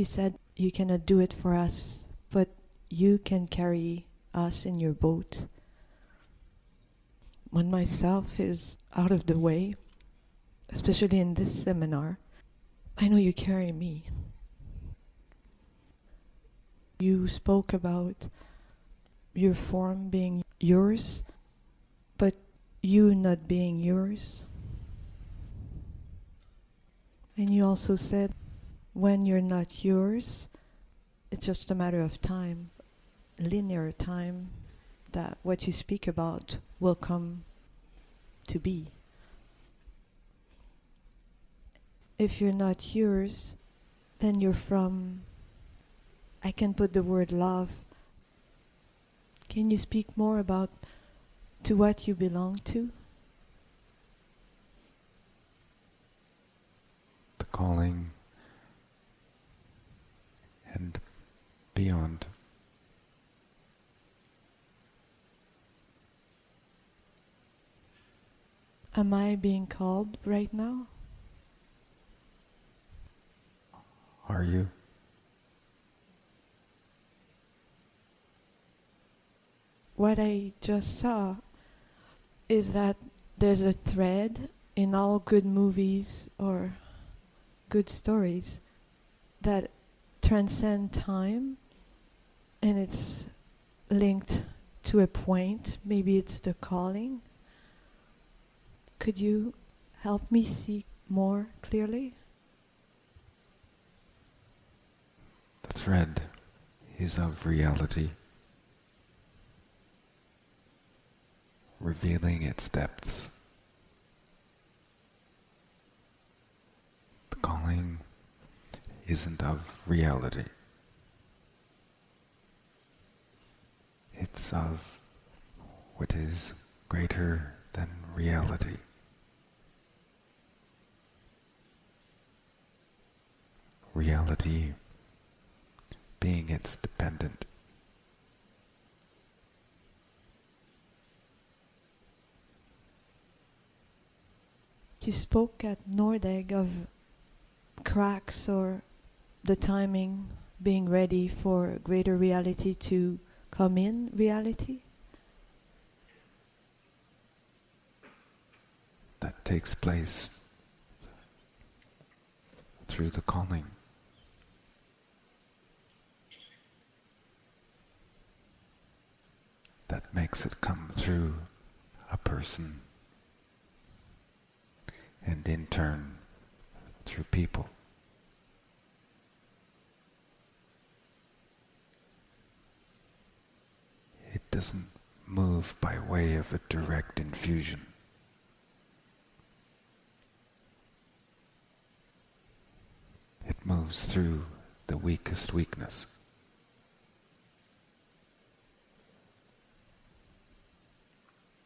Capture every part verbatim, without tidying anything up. You said you cannot do it for us, but you can carry us in your boat. When myself is out of the way, especially in this seminar, I know you carry me. You spoke about your form being yours, but you not being yours. And you also said, when you're not yours, it's just a matter of time, linear time, that what you speak about will come to be. If you're not yours, then you're from, I can put the word love. Can you speak more about to what you belong to? The calling and beyond. Am I being called right now? Are you? What I just saw is that there's a thread in all good movies or good stories that transcend time, and it's linked to a point. Maybe it's the calling. Could you help me see more clearly? The thread is of reality, revealing its depths. The calling isn't of reality. It's of what is greater than reality. Reality being its dependent. You spoke at Nordeg of cracks or the timing being ready for greater reality to come in reality. That takes place through the calling. That makes it come through a person, and in turn through people. It doesn't move by way of a direct infusion. It moves through the weakest weakness.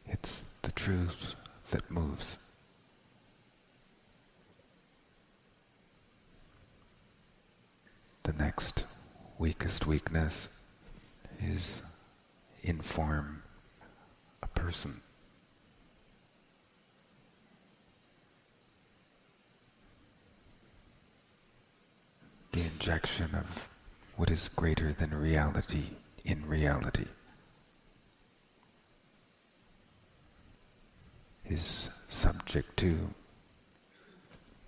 It's the truth that moves. The next weakest weakness is in form a person. The injection of what is greater than reality in reality is subject to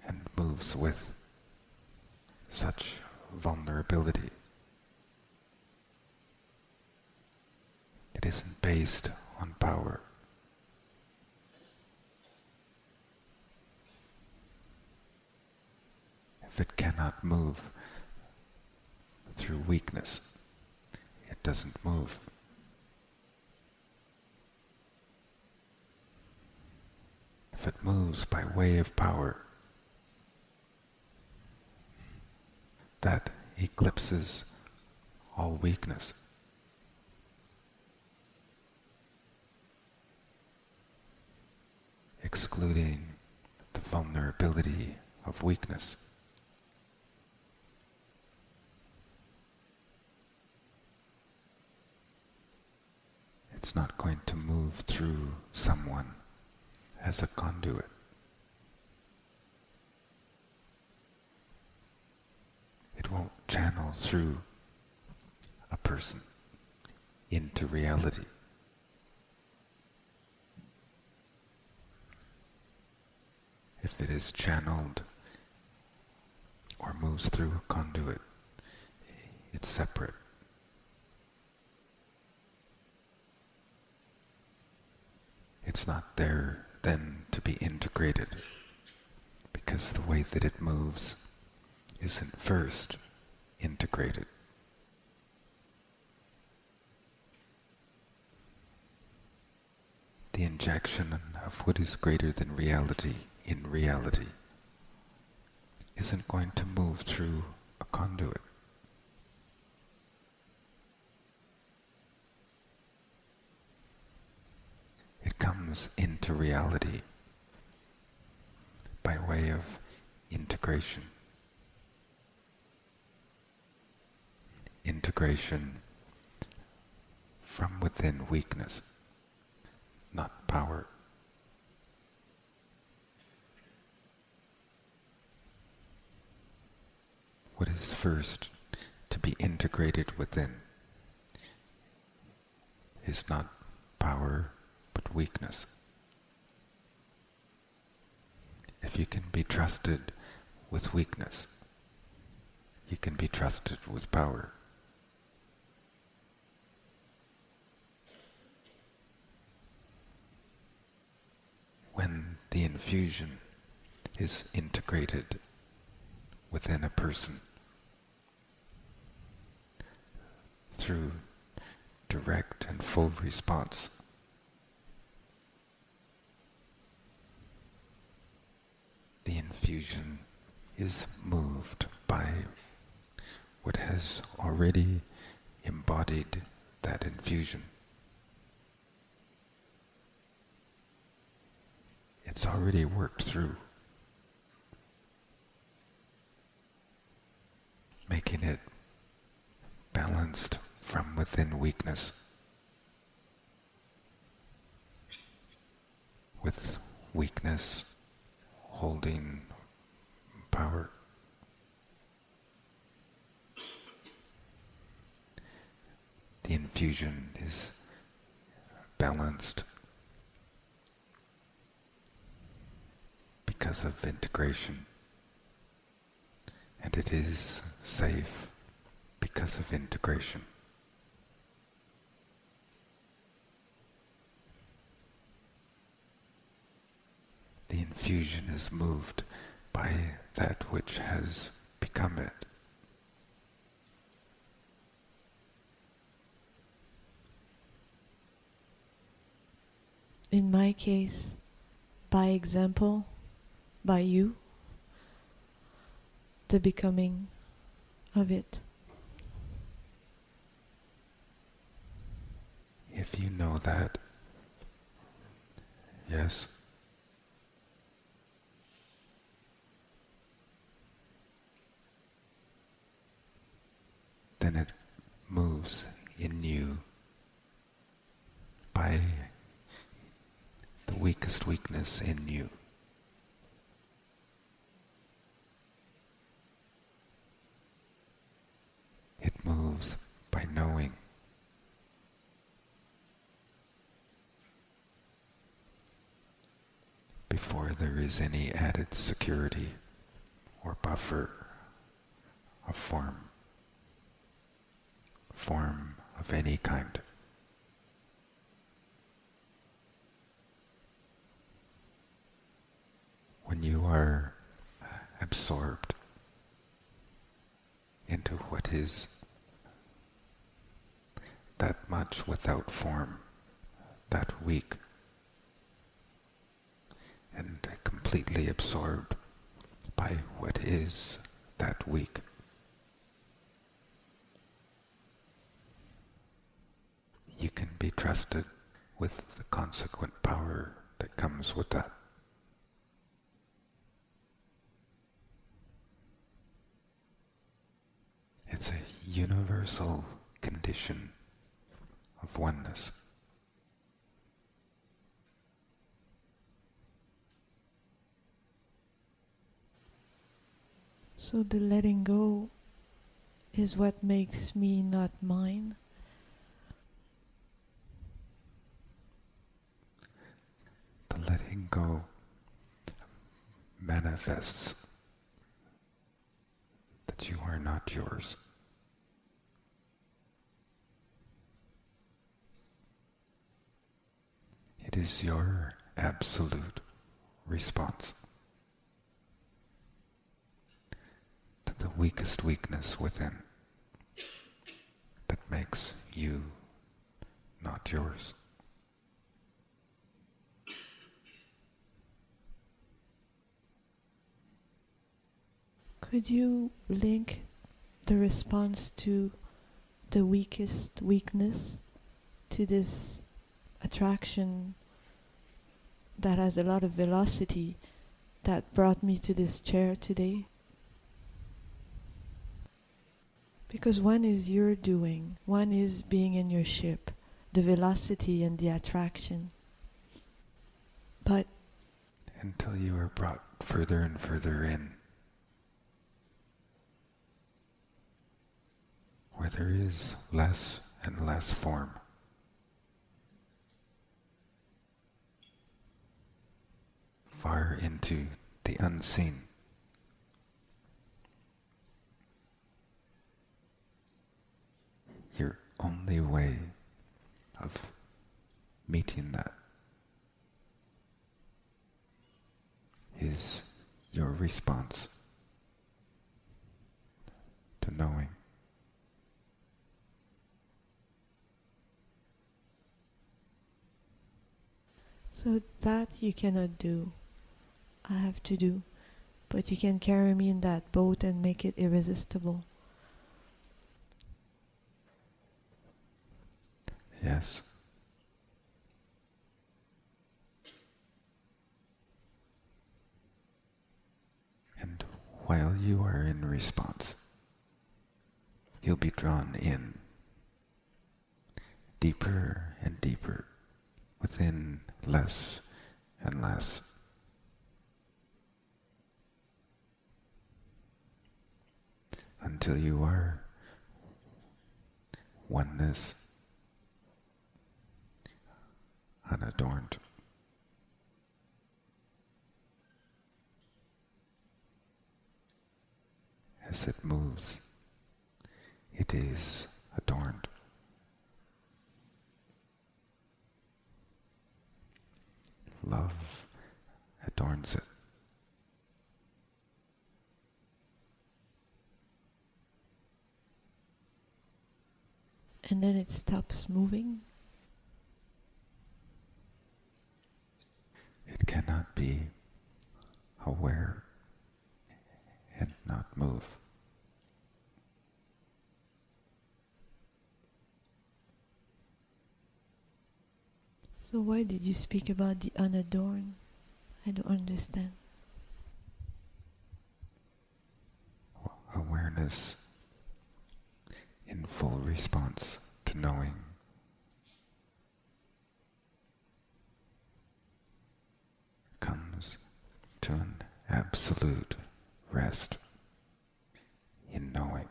and moves with such vulnerability. It isn't based on power. If it cannot move through weakness, it doesn't move. If it moves by way of power, that eclipses all weakness. Excluding the vulnerability of weakness. It's not going to move through someone as a conduit. it won't channel through a person into reality. If it is channeled or moves through a conduit, it's separate. It's not there then to be integrated, because the way that it moves isn't first integrated. The injection of what is greater than reality in reality isn't going to move through a conduit. It comes into reality by way of integration. Integration from within weakness, not power. What is first to be integrated within is not power, but weakness. If you can be trusted with weakness, you can be trusted with power. When the infusion is integrated within a person through direct and full response, the infusion is moved by what has already embodied that infusion. It's already worked through, making it balanced from within weakness, with weakness holding power. The infusion is balanced because of integration, and it is safe because of integration. The infusion is moved by that which has become it. In my case, by example, by you, the becoming of it. If you know that, yes. Then it moves in you by the weakest weakness in you. It moves by knowing. Before there is any added security or buffer of form. form of any kind. When you are absorbed into what is, that much without form, that weak, and completely absorbed by what is that weak, you can be trusted with the consequent power that comes with that. It's a universal condition of oneness. So the letting go is what makes me not mine. The letting go manifests that you are not yours. It is your absolute response to the weakest weakness within that makes you not yours. Could you link the response to the weakest weakness to this attraction that has a lot of velocity that brought me to this chair today? Because one is your doing, one is being in your ship, the velocity and the attraction. But until you are brought further and further in, where there is less and less form, far into the unseen. Your only way of meeting that is your response to knowing. So that you cannot do. I have to do, but you can carry me in that boat and make it irresistible. Yes. And while you are in response, you'll be drawn in deeper and deeper within less and less. Until you are oneness, unadorned. As it moves, it is adorned. Love adorns it. And then it stops moving. It cannot be aware and not move. So why did you speak about the unadorned? I don't understand. Well, awareness in full response to knowing. Comes to an absolute rest in knowing.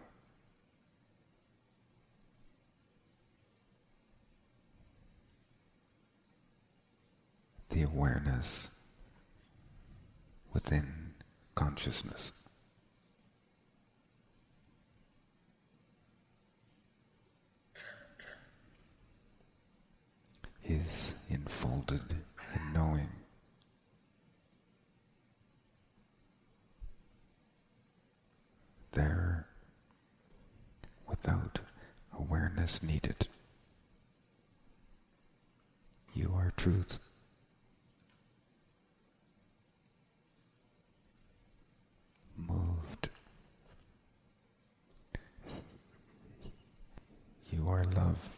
The awareness within consciousness. Is enfolded in knowing. There, without awareness needed, you are truth. Moved. You are love.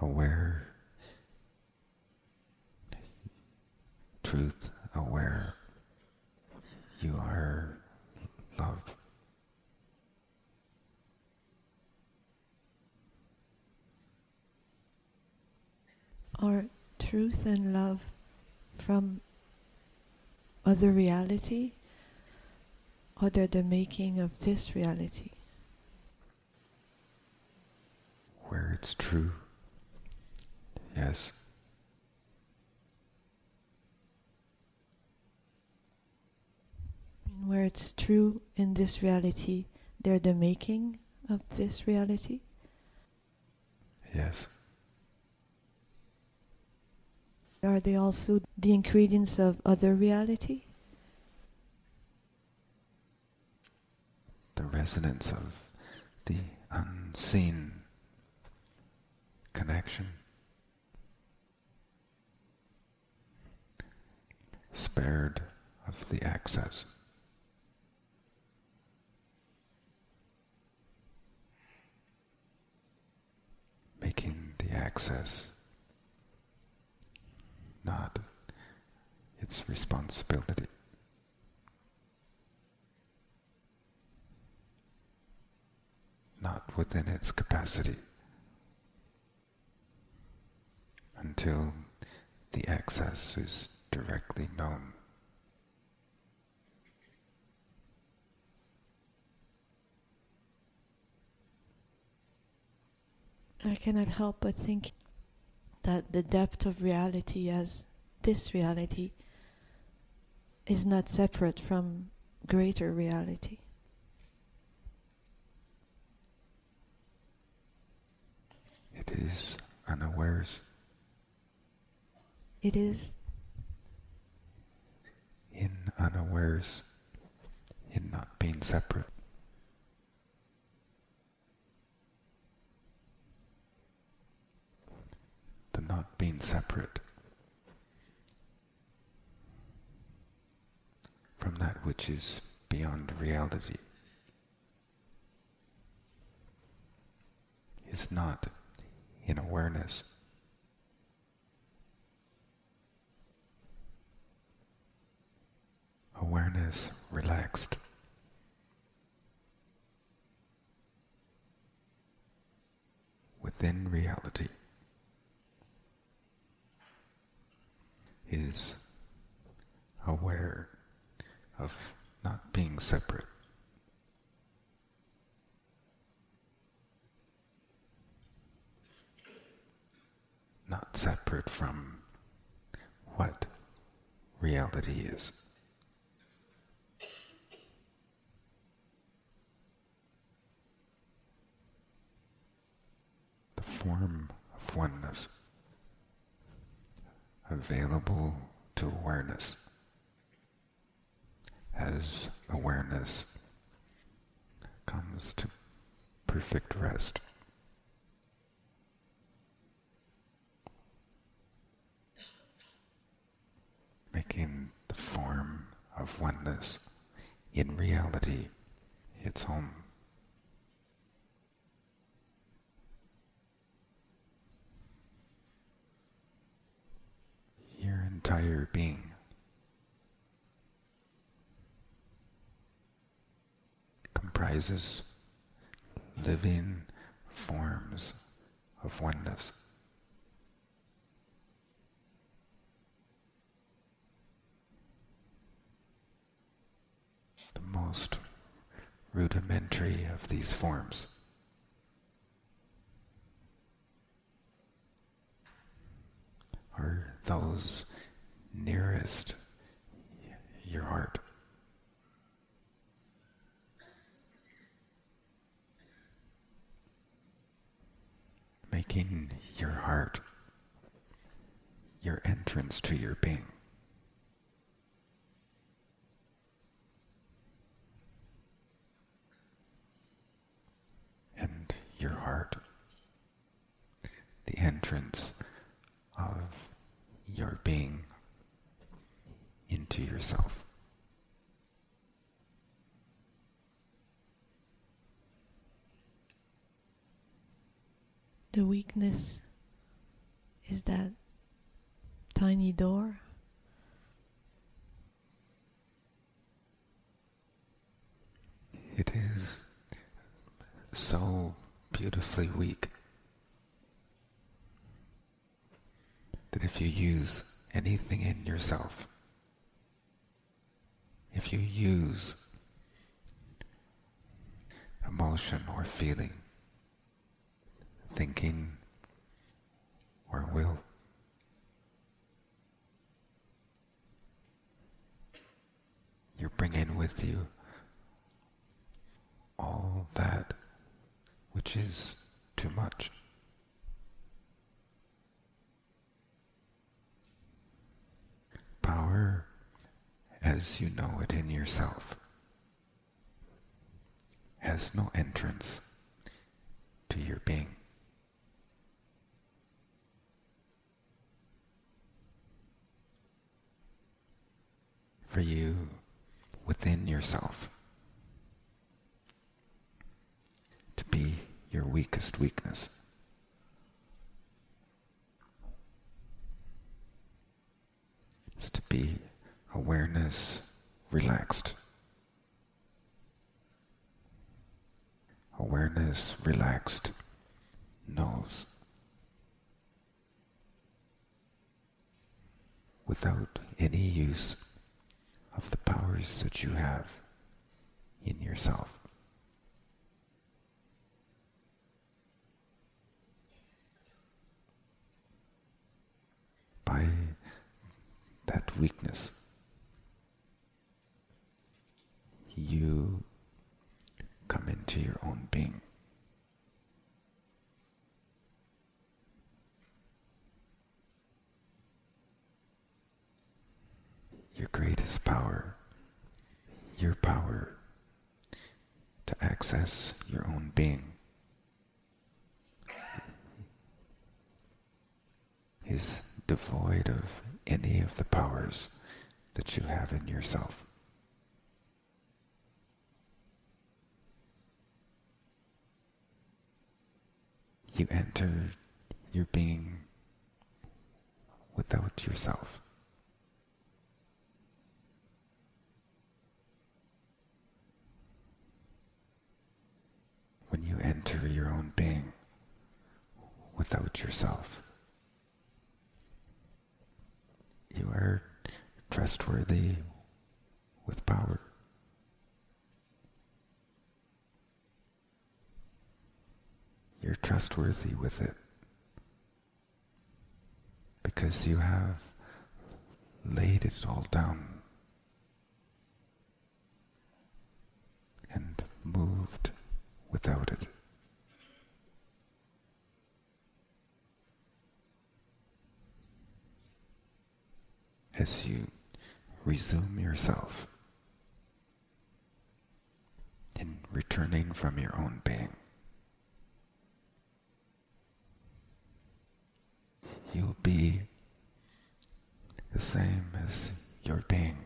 Aware, truth aware, you are love. Are truth and love from other reality other than the making of this reality. Where it's true, yes. And where it's true in this reality, they're the making of this reality? Yes. Are they also the ingredients of other reality? The resonance of the unseen connection. Spared of the access. Making the access not its responsibility. Not within its capacity until the access is directly known. I cannot help but think that the depth of reality as this reality is not separate from greater reality. It is unawares. It is in unawares, in not being separate. The not being separate from that which is beyond reality is not in awareness. Awareness relaxed. Within reality is aware of not being separate. Not separate from what reality is. The form of oneness available to awareness as awareness comes to perfect rest. Making the form of oneness in reality its home. Your entire being comprises living forms of oneness. The most rudimentary of these forms are those nearest your heart. Making your heart your entrance to your being. And your heart, the entrance of your being into yourself. The weakness is that tiny door. It is so beautifully weak that if you use anything in yourself if you use emotion or feeling, thinking or will. You're bringing with you all that which is too much. Power as you know it in yourself has no entrance to your being. For you, within yourself, to be your weakest weakness. Is to be awareness relaxed. Awareness relaxed knows without any use of the powers that you have in yourself. By that weakness, you come into your own being. Your greatest power, your power to access your own being, is devoid of any of the powers that you have in yourself. You enter your being without yourself. When you enter your own being without yourself, you are trustworthy with power. You're trustworthy with it because you have laid it all down and moved without it. As you resume yourself in returning from your own being, you'll be the same as your being,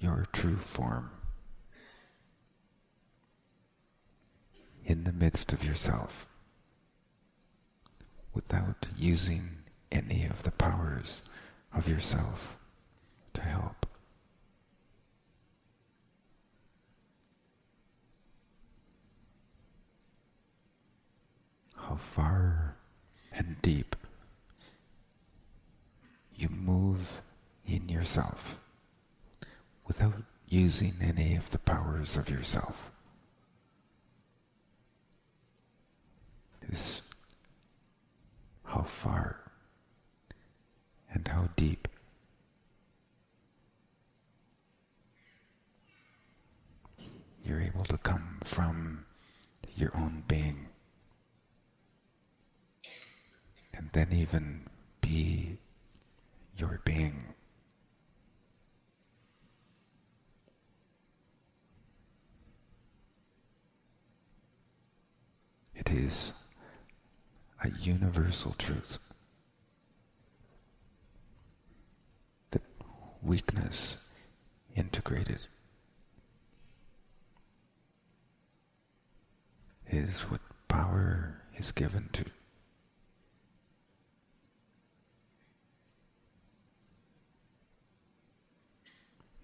your true form in the midst of yourself, without using any of the powers of yourself to help. How far and deep you move in yourself without using any of the powers of yourself is how far and how deep you're able to come from your own being, and then even be your being. It is a universal truth. Weakness integrated is what power is given to.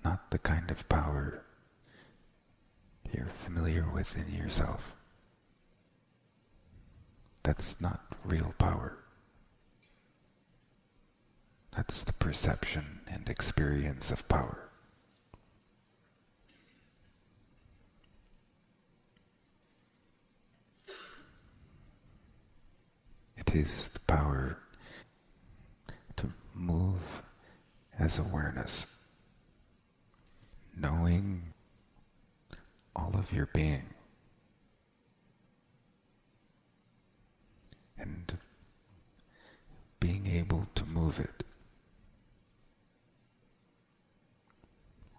Not the kind of power you're familiar with in yourself. That's not real power. That's the perception and experience of power. It is the power to move as awareness, knowing all of your being, and being able to move it,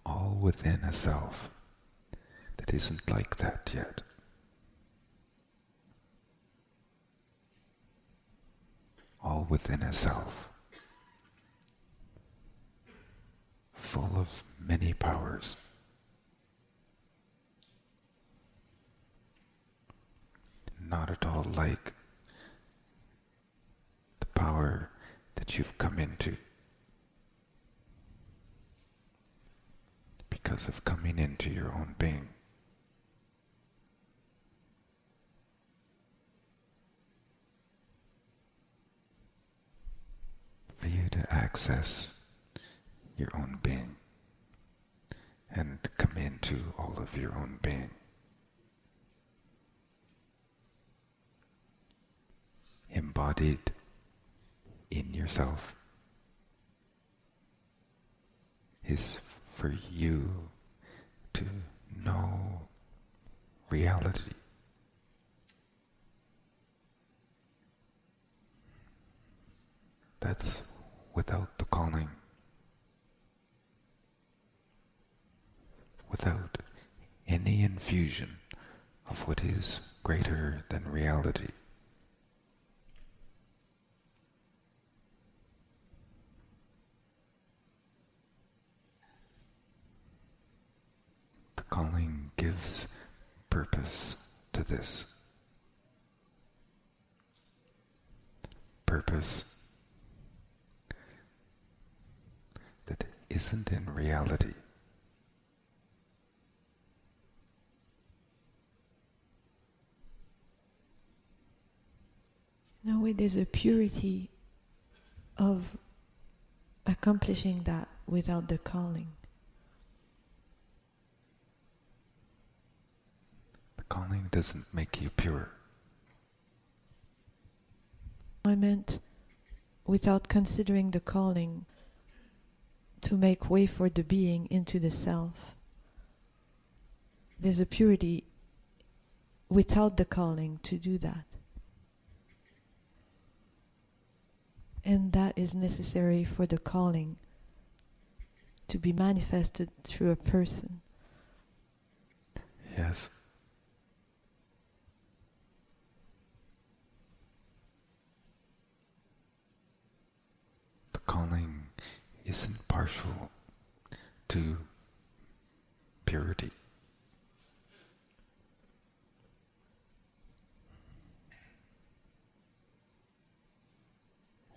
all within a self that isn't like that yet. All within a self, full of many powers, not at all like the power that you've come into. Because of coming into your own being, for you to access your own being and come into all of your own being. Embodied in yourself is for you to know reality. That's without the calling, without any infusion of what is greater than reality. The calling gives purpose to this. Purpose that isn't in reality. In a way, there's a purity of accomplishing that without the calling. The calling doesn't make you pure. I meant without considering the calling, to make way for the being into the self. There's a purity without the calling to do that. And that is necessary for the calling to be manifested through a person. Yes. The calling isn't partial to purity.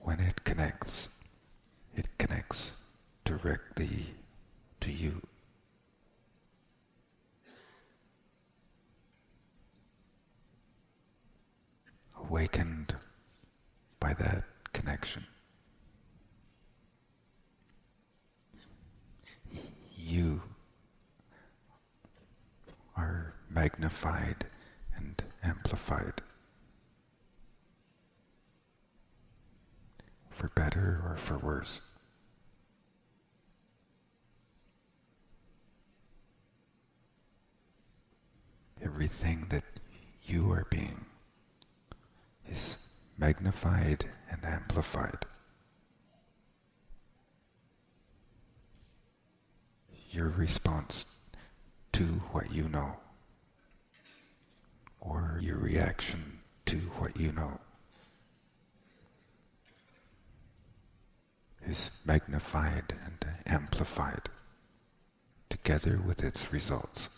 When it connects, it connects directly to you. Awakened by that connection, you are magnified and amplified. For better or for worse. Everything that you are being is magnified and amplified. Your response to what you know, or your reaction to what you know, is magnified and amplified together with its results.